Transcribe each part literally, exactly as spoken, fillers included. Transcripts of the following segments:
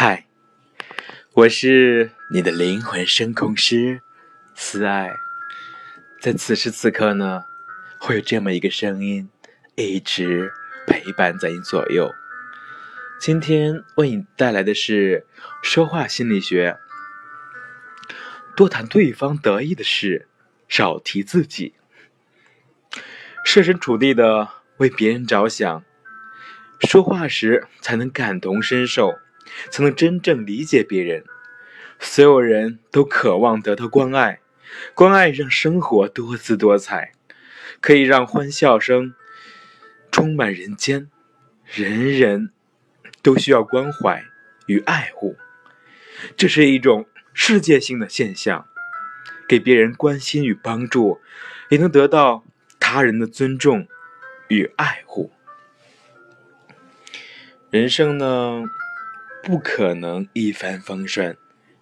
嗨，我是你的灵魂声控师思爱，在此时此刻呢，会有这么一个声音一直陪伴在你左右。今天为你带来的是说话心理学，多谈对方得意的事，少提自己，设身处地的为别人着想，说话时才能感同身受，才能真正理解别人。所有人都渴望得到关爱，关爱让生活多姿多彩，可以让欢笑声充满人间。人人都需要关怀与爱护，这是一种世界性的现象。给别人关心与帮助，也能得到他人的尊重与爱护。人生呢，不可能一帆风顺，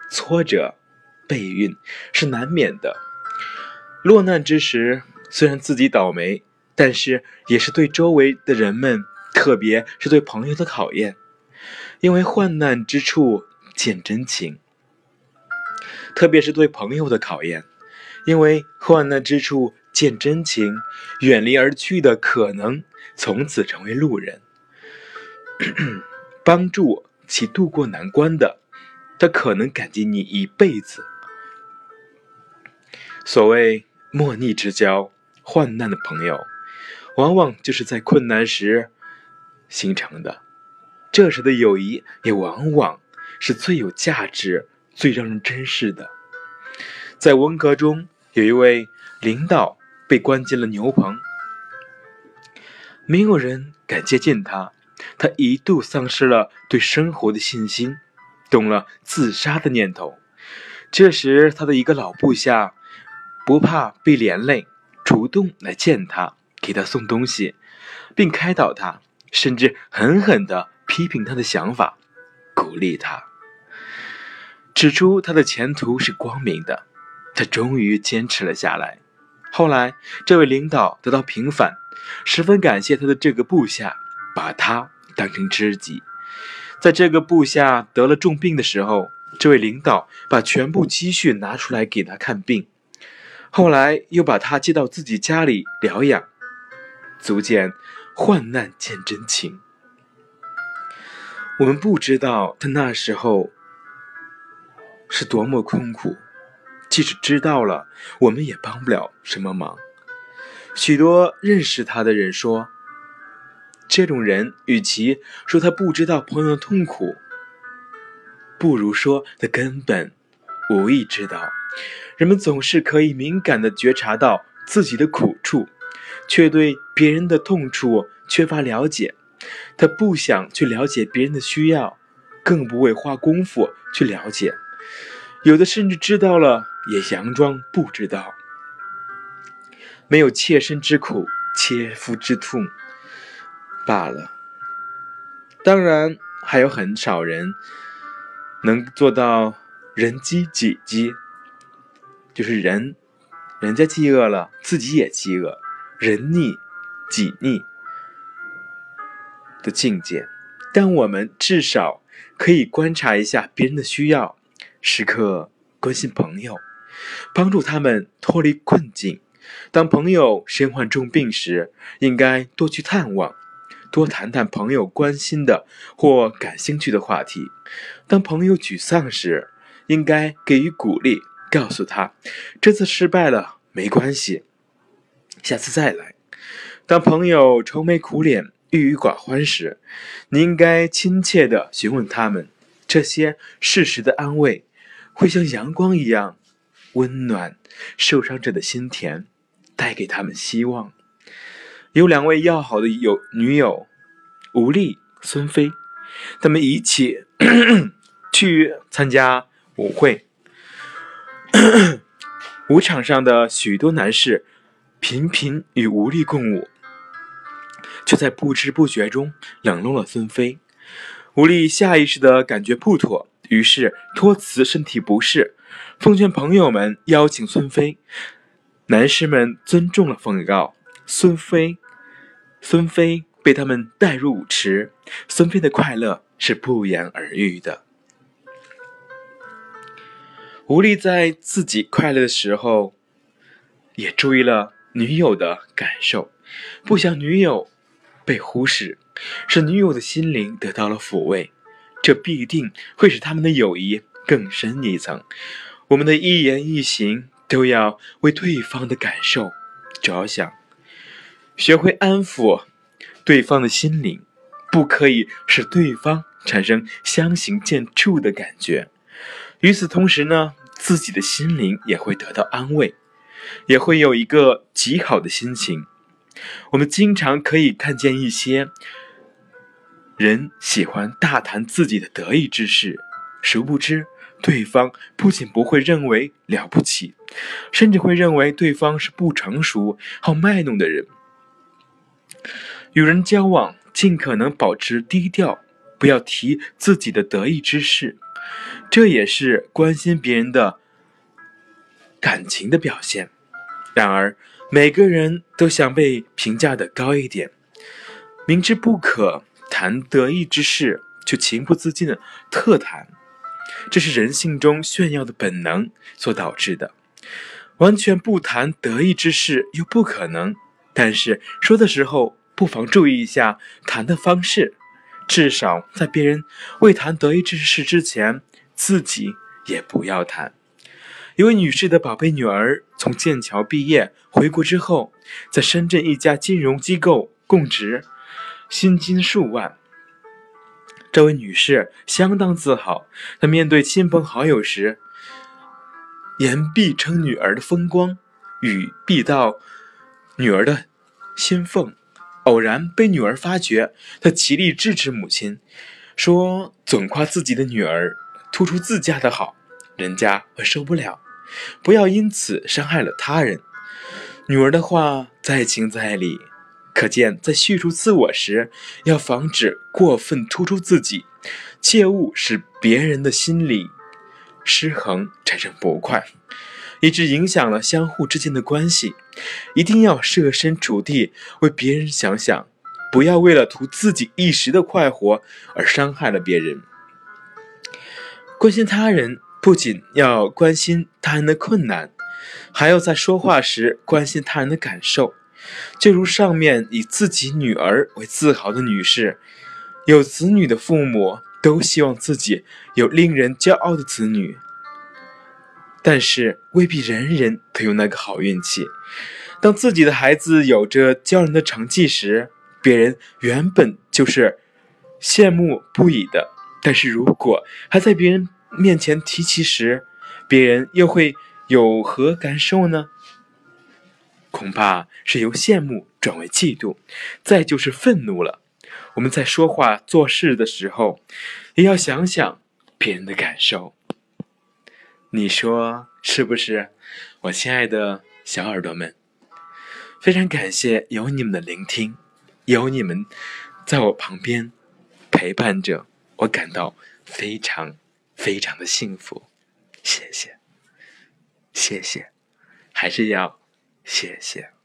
挫折、背运是难免的。落难之时，虽然自己倒霉，但是也是对周围的人们，特别是对朋友的考验。因为患难之处见真情，特别是对朋友的考验。因为患难之处见真情，远离而去的可能从此成为路人。帮助其渡过难关的，他可能感激你一辈子。所谓莫逆之交，患难的朋友，往往就是在困难时形成的。这时的友谊也往往是最有价值、最让人珍视的。在文革中，有一位领导被关进了牛棚，没有人敢接近他，他一度丧失了对生活的信心，动了自杀的念头。这时他的一个老部下不怕被连累，主动来见他，给他送东西，并开导他，甚至狠狠地批评他的想法，鼓励他，指出他的前途是光明的。他终于坚持了下来。后来这位领导得到平反，十分感谢他的这个部下，把他当成知己。在这个部下得了重病的时候，这位领导把全部积蓄拿出来给他看病，后来又把他接到自己家里疗养，足见患难见真情。我们不知道他那时候是多么痛苦，即使知道了，我们也帮不了什么忙。许多认识他的人说，这种人与其说他不知道朋友的痛苦，不如说他根本无意知道。人们总是可以敏感地觉察到自己的苦处，却对别人的痛处缺乏了解。他不想去了解别人的需要，更不会花功夫去了解。有的甚至知道了，也佯装不知道。没有切身之苦，切肤之痛罢了。当然还有很少人能做到人饥己饥，就是人人家饥饿了，自己也饥饿，人腻己腻的境界。但我们至少可以观察一下别人的需要，时刻关心朋友，帮助他们脱离困境。当朋友身患重病时，应该多去探望，多谈谈朋友关心的或感兴趣的话题。当朋友沮丧时，应该给予鼓励，告诉他这次失败了没关系，下次再来。当朋友愁眉苦脸、郁郁寡欢时，你应该亲切地询问他们，这些适时的安慰会像阳光一样温暖受伤者的心田，带给他们希望。有两位要好的友女友吴丽、孙飞，他们一起咳咳去参加舞会。咳咳舞场上的许多男士频频与吴丽共舞，却在不知不觉中冷落了孙飞。吴丽下意识地感觉不妥，于是托辞身体不适，奉劝朋友们邀请孙飞。男士们尊重了奉告，孙飞，孙飞被他们带入舞池，孙飞的快乐是不言而喻的。狐狸在自己快乐的时候，也注意了女友的感受，不想女友被忽视，使女友的心灵得到了抚慰，这必定会使他们的友谊更深一层。我们的一言一行都要为对方的感受着想，学会安抚对方的心灵，不可以使对方产生相形见绌的感觉。与此同时呢，自己的心灵也会得到安慰，也会有一个极好的心情。我们经常可以看见一些人喜欢大谈自己的得意之事，殊不知对方不仅不会认为了不起，甚至会认为对方是不成熟好卖弄的人。与人交往，尽可能保持低调，不要提自己的得意之事，这也是关心别人的感情的表现。然而每个人都想被评价的高一点，明知不可谈得意之事，却情不自禁的特谈，这是人性中炫耀的本能所导致的。完全不谈得意之事又不可能，但是说的时候不妨注意一下谈的方式，至少在别人未谈得意之事之前，自己也不要谈。一位女士的宝贝女儿从剑桥毕业回国之后，在深圳一家金融机构供职，薪金数万。这位女士相当自豪，她面对亲朋好友时，言必称女儿的风光，语必道女儿的薪俸。偶然被女儿发觉，她极力制止母亲，说总夸自己的女儿，突出自家的好，人家会受不了，不要因此伤害了他人。女儿的话再情再理，可见在叙述自我时，要防止过分突出自己，切勿使别人的心理失衡产生不快，以致影响了相互之间的关系。一定要设身处地为别人想想，不要为了图自己一时的快活而伤害了别人。关心他人，不仅要关心他人的困难，还要在说话时关心他人的感受。就如上面以自己女儿为自豪的女士，有子女的父母都希望自己有令人骄傲的子女，但是未必人人都有那个好运气。当自己的孩子有着骄人的成绩时，别人原本就是羡慕不已的，但是如果还在别人面前提起时，别人又会有何感受呢？恐怕是由羡慕转为嫉妒，再就是愤怒了。我们在说话做事的时候，也要想想别人的感受，你说是不是？我亲爱的小耳朵们，非常感谢有你们的聆听，有你们在我旁边陪伴着我，感到非常非常的幸福。谢谢，谢谢，还是要谢谢。